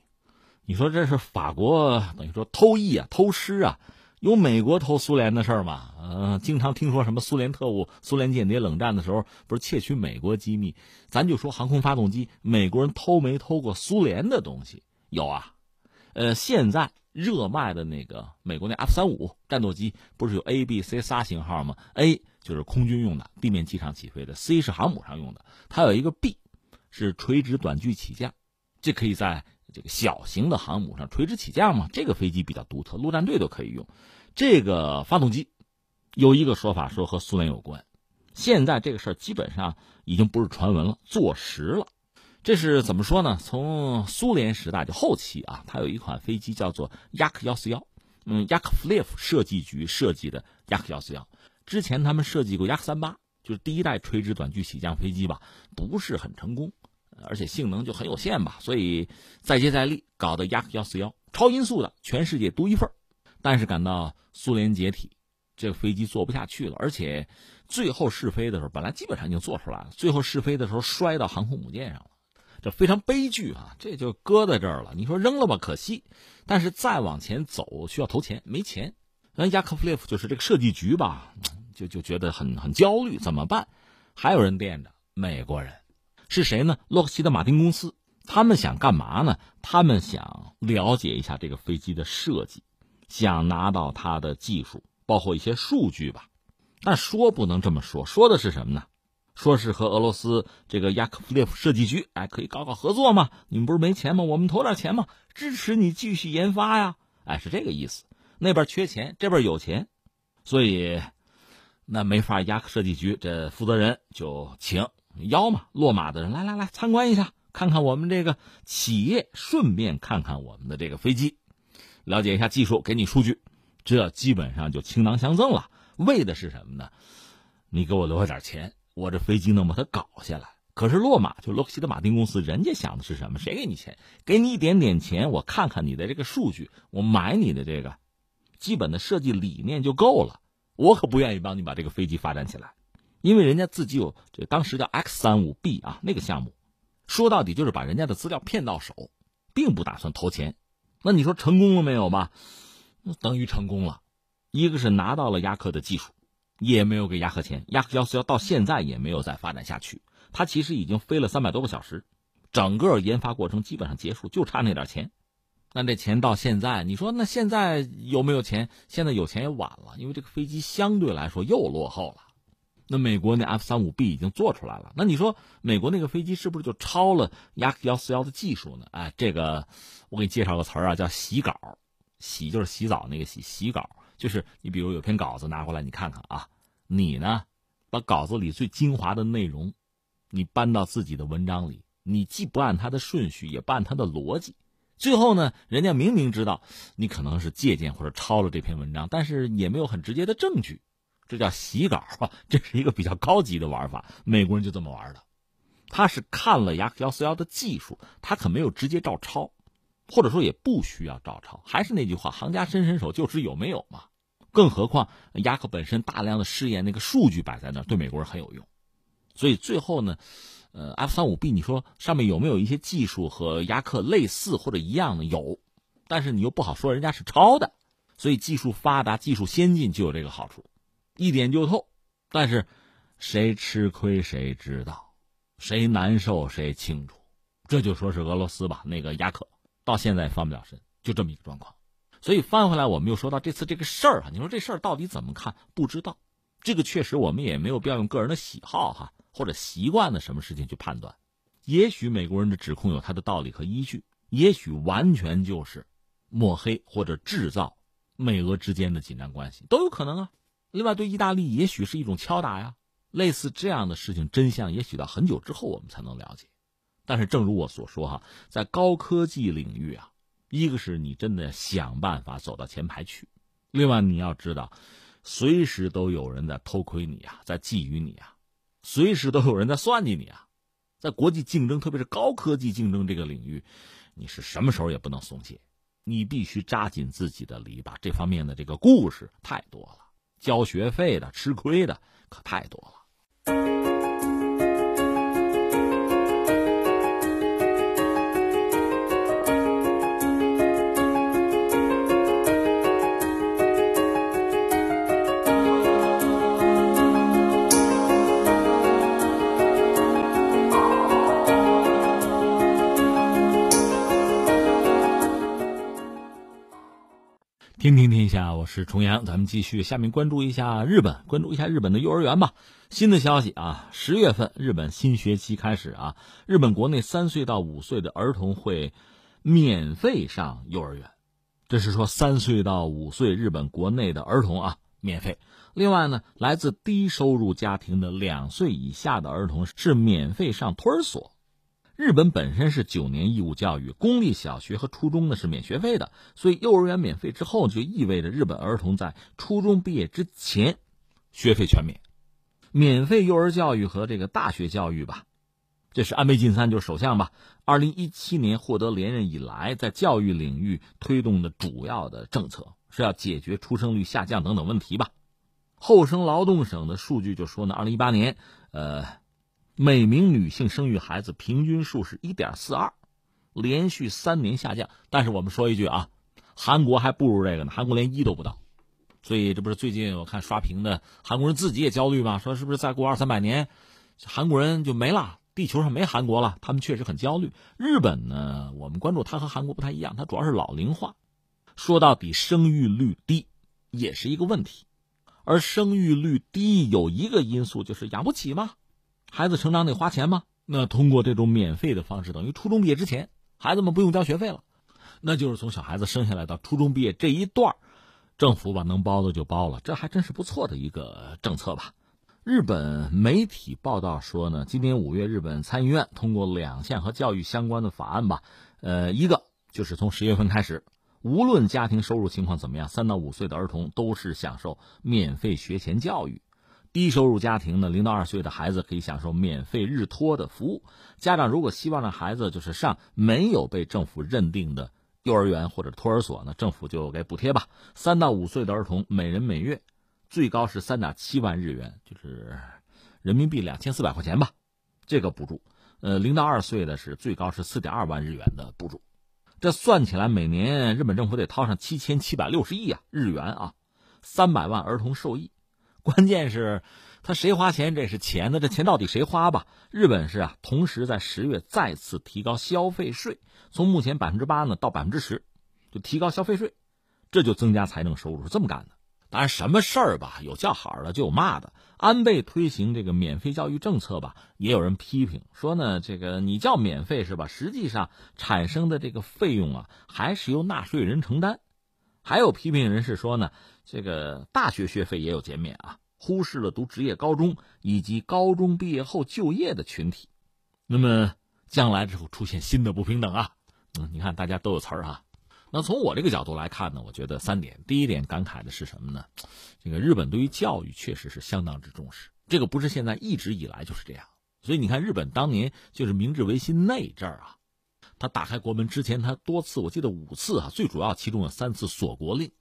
你说这是法国等于说偷艺啊，偷师啊，有美国偷苏联的事儿嘛？呃，经常听说什么苏联特务、苏联间谍冷战的时候，不是窃取美国机密？咱就说航空发动机，美国人偷没偷过苏联的东西？有啊，呃，现在热卖的那个美国那 F 三十五 战斗机，不是有 A、B、C 仨型号吗 ？A 就是空军用的，地面机场起飞的 ；C 是航母上用的，它有一个 B。是垂直短距起降，这可以在这个小型的航母上垂直起降嘛？这个飞机比较独特，陆战队都可以用。这个发动机有一个说法说和苏联有关，现在这个事儿基本上已经不是传闻了，坐实了。这是怎么说呢？从苏联时代就后期啊，它有一款飞机叫做 Yak 一四一，嗯 Yak-F 设计局设计的 Yak 一四一，之前他们设计过 Yak 三十八。就是第一代垂直短距起降飞机吧，不是很成功，而且性能就很有限吧，所以再接再厉搞的 Yak 一四一，超音速的，全世界独一份。但是感到苏联解体，这个飞机做不下去了，而且最后试飞的时候，本来基本上已经做出来了，最后试飞的时候摔到航空母舰上了，这非常悲剧啊，这就搁在这儿了。你说扔了吧，可惜，但是再往前走需要投钱，没钱。那雅科夫列夫就是这个设计局吧，就就觉得很很焦虑，怎么办？还有人惦着美国人，是谁呢？洛克希德马丁公司。他们想干嘛呢？他们想了解一下这个飞机的设计，想拿到它的技术，包括一些数据吧。但说不能这么说，说的是什么呢？说是和俄罗斯这个雅科夫列夫设计局，哎，可以搞搞合作嘛？你们不是没钱吗？我们投点钱嘛，支持你继续研发呀！哎，是这个意思。那边缺钱，这边有钱，所以。那没法，雅克设计局这负责人就请邀嘛，落马的人来来来参观一下，看看我们这个企业，顺便看看我们的这个飞机，了解一下技术，给你数据，这基本上就倾囊相赠了。为的是什么呢？你给我留下点钱，我这飞机能把它搞下来。可是落马就洛克希德马丁公司，人家想的是什么？谁给你钱？给你一点点钱，我看看你的这个数据，我买你的这个基本的设计理念就够了。我可不愿意帮你把这个飞机发展起来，因为人家自己有这当时叫 X 三十五 B 啊那个项目，说到底就是把人家的资料骗到手，并不打算投钱。那你说成功了没有吧？等于成功了，一个是拿到了雅克的技术，也没有给雅克钱，雅克一四一到现在也没有再发展下去，它其实已经飞了三百多个小时，整个研发过程基本上结束，就差那点钱。那这钱到现在，你说那现在有没有钱？现在有钱也晚了，因为这个飞机相对来说又落后了。那美国那 F 三十五 B 已经做出来了，那你说美国那个飞机是不是就抄了 Yak 一四一 的技术呢？哎，这个我给你介绍个词儿啊，叫洗稿。洗就是洗澡那个洗，洗稿就是你比如有篇稿子拿过来，你看看啊，你呢把稿子里最精华的内容，你搬到自己的文章里，你既不按它的顺序，也不按它的逻辑。最后呢，人家明明知道你可能是借鉴或者抄了这篇文章，但是也没有很直接的证据，这叫洗稿啊，这是一个比较高级的玩法。美国人就这么玩的，他是看了Yak 一四一的技术，他可没有直接照抄，或者说也不需要照抄。还是那句话，行家伸伸手就知有没有嘛。更何况雅克本身大量的试验那个数据摆在那儿，对美国人很有用。所以最后呢，呃 F 三十五 B 你说上面有没有一些技术和雅克类似或者一样的？有，但是你又不好说人家是抄的，所以技术发达技术先进就有这个好处，一点就透，但是谁吃亏谁知道，谁难受谁清楚。这就说是俄罗斯吧，那个雅克到现在翻不了身，就这么一个状况。所以翻回来我们又说到这次这个事儿啊，你说这事儿到底怎么看？不知道，这个确实我们也没有必要用个人的喜好哈、啊、或者习惯的什么事情去判断。也许美国人的指控有他的道理和依据，也许完全就是抹黑或者制造美俄之间的紧张关系，都有可能啊。另外对意大利也许是一种敲打呀，类似这样的事情真相也许到很久之后我们才能了解。但是正如我所说哈、啊、在高科技领域啊，一个是你真的想办法走到前排去，另外你要知道随时都有人在偷窥你啊，在觊觎你啊，随时都有人在算计你啊。在国际竞争特别是高科技竞争这个领域，你是什么时候也不能松懈，你必须扎紧自己的篱笆。这方面的这个故事太多了，交学费的吃亏的可太多了。听听天下，我是重阳，咱们继续。下面关注一下日本，关注一下日本的幼儿园吧。新的消息啊，十月份日本新学期开始啊，日本国内三岁到五岁的儿童会免费上幼儿园。这是说三岁到五岁日本国内的儿童啊，免费。另外呢，来自低收入家庭的两岁以下的儿童是免费上托儿所。日本本身是九年义务教育，公立小学和初中呢是免学费的，所以幼儿园免费之后就意味着日本儿童在初中毕业之前学费全免。免费幼儿教育和这个大学教育吧，这是安倍晋三就是首相吧二零一七年获得连任以来在教育领域推动的主要的政策，是要解决出生率下降等等问题吧。厚生劳动省的数据就说呢，二零一八年呃每名女性生育孩子平均数是 一点四二， 连续三年下降。但是我们说一句啊，韩国还不如这个呢，韩国连一都不到。所以这不是最近我看刷屏的韩国人自己也焦虑嘛，说是不是再过二三百年韩国人就没了，地球上没韩国了，他们确实很焦虑。日本呢，我们关注它和韩国不太一样，它主要是老龄化，说到底生育率低也是一个问题。而生育率低有一个因素就是养不起嘛，孩子成长得花钱吗？那通过这种免费的方式，等于初中毕业之前孩子们不用交学费了，那就是从小孩子生下来到初中毕业这一段，政府吧能包的就包了，这还真是不错的一个政策吧。日本媒体报道说呢，今年五月日本参议院通过两项和教育相关的法案吧，呃，一个就是从十月份开始，无论家庭收入情况怎么样，三到五岁的儿童都是享受免费学前教育。低收入家庭呢，零到二岁的孩子可以享受免费日托的服务。家长如果希望让孩子就是上没有被政府认定的幼儿园或者托儿所呢，政府就给补贴吧。三到五岁的儿童每人每月最高是 三点七万日元，就是人民币两千四百块钱吧，这个补助。呃，零到二岁的是最高是 四点二万日元的补助。这算起来每年日本政府得掏上七千七百六十亿啊日元啊，三百万儿童受益。关键是他谁花钱，这是钱的，这钱到底谁花吧。日本是啊，同时在十月再次提高消费税，从目前 百分之八 呢到 百分之十 就提高消费税，这就增加财政收入，是这么干的。当然什么事儿吧，有叫好的就有骂的。安倍推行这个免费教育政策吧，也有人批评说呢，这个你叫免费是吧，实际上产生的这个费用啊还是由纳税人承担。还有批评人士说呢，这个大学学费也有减免啊，忽视了读职业高中以及高中毕业后就业的群体。那么将来之后出现新的不平等啊，嗯，你看大家都有词儿啊。那从我这个角度来看呢，我觉得三点。第一点感慨的是什么呢？这个日本对于教育确实是相当之重视，这个不是现在，一直以来就是这样。所以你看日本当年就是明治维新那阵儿啊，他打开国门之前，他多次，我记得五次啊，最主要其中有三次锁国令。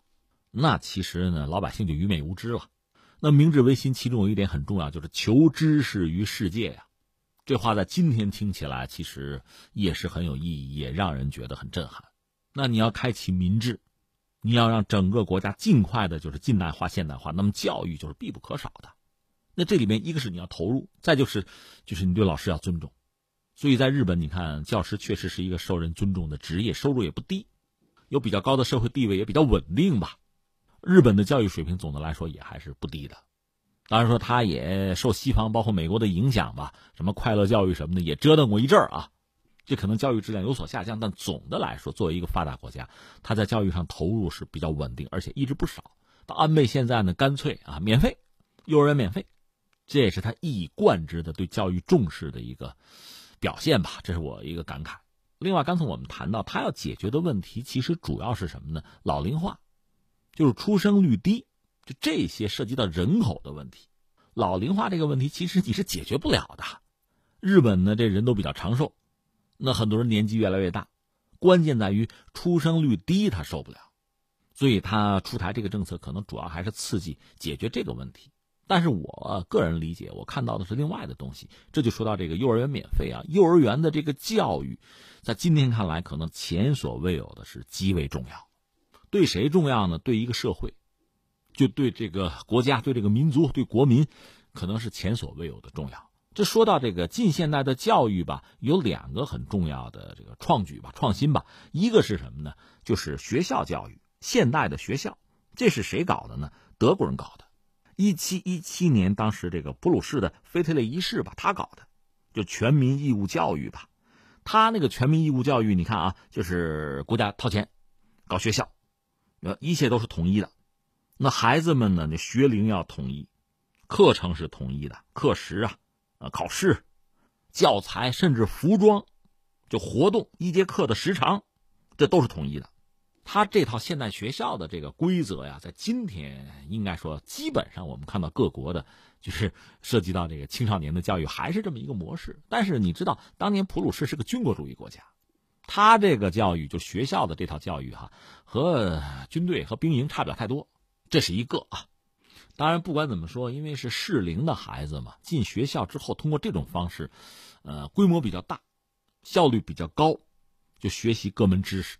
那其实呢，老百姓就愚昧无知了。那明治维新其中有一点很重要，就是求知识于世界呀、啊，这话在今天听起来其实也是很有意义，也让人觉得很震撼。那你要开启民智，你要让整个国家尽快的就是近代化现代化，那么教育就是必不可少的。那这里面一个是你要投入，再就是就是你对老师要尊重。所以在日本你看，教师确实是一个受人尊重的职业，收入也不低，有比较高的社会地位，也比较稳定吧。日本的教育水平总的来说也还是不低的。当然说他也受西方包括美国的影响吧，什么快乐教育什么的也折腾过一阵儿啊，这可能教育质量有所下降，但总的来说作为一个发达国家，他在教育上投入是比较稳定，而且一直不少。到安倍现在呢，干脆啊免费，幼儿园免费，这也是他一贯之的对教育重视的一个表现吧，这是我一个感慨。另外刚才我们谈到他要解决的问题其实主要是什么呢？老龄化，就是出生率低，就这些涉及到人口的问题。老龄化这个问题其实你是解决不了的。日本呢，这人都比较长寿，那很多人年纪越来越大，关键在于出生率低他受不了，所以他出台这个政策可能主要还是刺激解决这个问题。但是我个人理解，我看到的是另外的东西，这就说到这个幼儿园免费啊，幼儿园的这个教育，在今天看来可能前所未有的是极为重要。对谁重要呢？对一个社会，就对这个国家，对这个民族，对国民，可能是前所未有的重要。这说到这个近现代的教育吧，有两个很重要的这个创举吧、创新吧，一个是什么呢？就是学校教育，现代的学校，这是谁搞的呢？德国人搞的。一七一七年，当时这个普鲁士的腓特烈一世吧，他搞的，就全民义务教育吧。他那个全民义务教育，你看啊，就是国家掏钱搞学校，呃，一切都是统一的。那孩子们呢，学龄要统一，课程是统一的，课时啊，啊，考试、教材，甚至服装，就活动一节课的时长，这都是统一的。他这套现代学校的这个规则呀，在今天应该说基本上我们看到各国的就是涉及到这个青少年的教育还是这么一个模式。但是你知道当年普鲁士是个军国主义国家，他这个教育就学校的这套教育哈、啊，和军队和兵营差不了太多，这是一个啊。当然不管怎么说，因为是适龄的孩子嘛，进学校之后通过这种方式呃，规模比较大，效率比较高，就学习各门知识，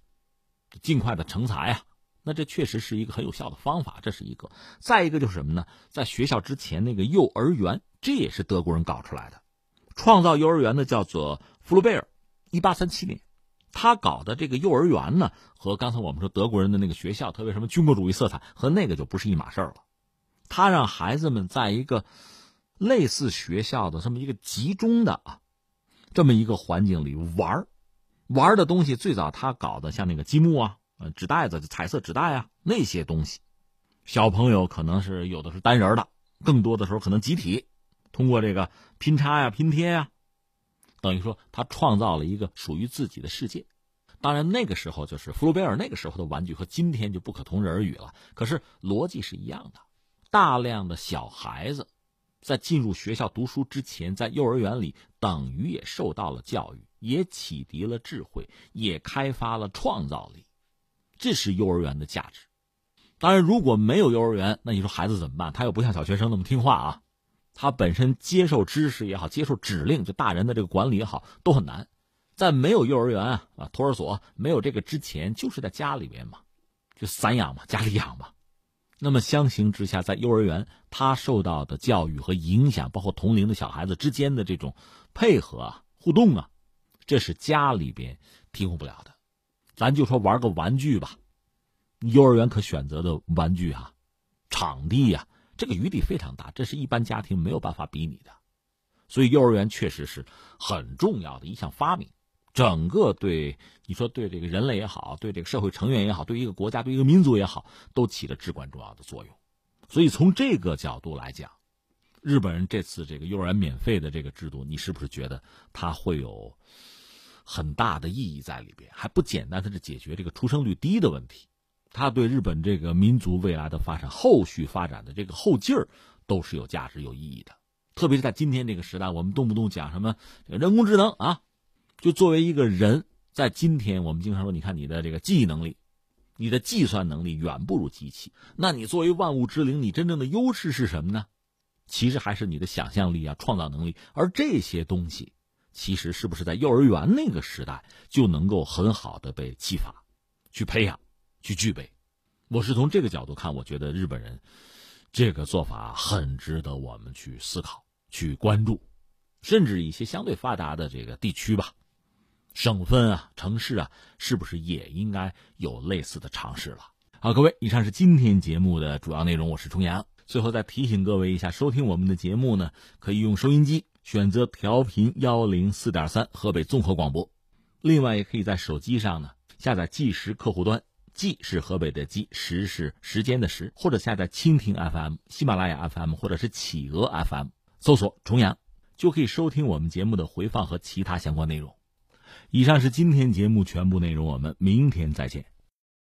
尽快的成才啊，那这确实是一个很有效的方法，这是一个。再一个就是什么呢？在学校之前那个幼儿园，这也是德国人搞出来的。创造幼儿园的叫做弗鲁贝尔，一八三七年，他搞的这个幼儿园呢，和刚才我们说德国人的那个学校，特别什么军国主义色彩，和那个就不是一码事儿了。他让孩子们在一个类似学校的这么一个集中的啊这么一个环境里玩儿。玩的东西最早他搞的像那个积木啊、呃、纸袋子，彩色纸袋啊，那些东西。小朋友可能是有的是单人的，更多的时候可能集体通过这个拼插呀、啊、拼贴呀、啊，等于说他创造了一个属于自己的世界。当然那个时候就是弗鲁贝尔那个时候的玩具和今天就不可同日而语了，可是逻辑是一样的。大量的小孩子在进入学校读书之前，在幼儿园里等于也受到了教育，也启迪了智慧，也开发了创造力，这是幼儿园的价值。当然如果没有幼儿园，那你说孩子怎么办？他又不像小学生那么听话啊，他本身接受知识也好，接受指令，就大人的这个管理也好，都很难。在没有幼儿园啊、托儿所没有这个之前，就是在家里面嘛，就散养嘛，家里养嘛。那么相形之下，在幼儿园他受到的教育和影响，包括同龄的小孩子之间的这种配合啊、互动啊，这是家里边提供不了的。咱就说玩个玩具吧，幼儿园可选择的玩具啊、场地啊，这个余地非常大，这是一般家庭没有办法比拟的。所以幼儿园确实是很重要的一项发明，整个对你说对这个人类也好，对这个社会成员也好，对一个国家、对一个民族也好，都起了至关重要的作用。所以从这个角度来讲，日本人这次这个幼儿园免费的这个制度，你是不是觉得它会有很大的意义在里边？还不简单，它是解决这个出生率低的问题，它对日本这个民族未来的发展、后续发展的这个后劲儿都是有价值、有意义的。特别是在今天这个时代，我们动不动讲什么人工智能啊，就作为一个人，在今天我们经常说，你看你的这个记忆能力、你的计算能力远不如机器，那你作为万物之灵，你真正的优势是什么呢？其实还是你的想象力啊、创造能力，而这些东西其实是不是在幼儿园那个时代就能够很好的被启发、去培养、去具备？我是从这个角度看，我觉得日本人这个做法很值得我们去思考、去关注，甚至一些相对发达的这个地区吧、省份啊、城市啊，是不是也应该有类似的尝试了？好，各位，以上是今天节目的主要内容，我是重阳。最后再提醒各位一下，收听我们的节目呢，可以用收音机选择调频 一零四点三 河北综合广播，另外也可以在手机上呢下载纪时客户端，纪是河北的纪，时是时间的时，或者下载蜻蜓 F M、 喜马拉雅 F M 或者是企鹅 F M， 搜索重阳就可以收听我们节目的回放和其他相关内容。以上是今天节目全部内容，我们明天再见。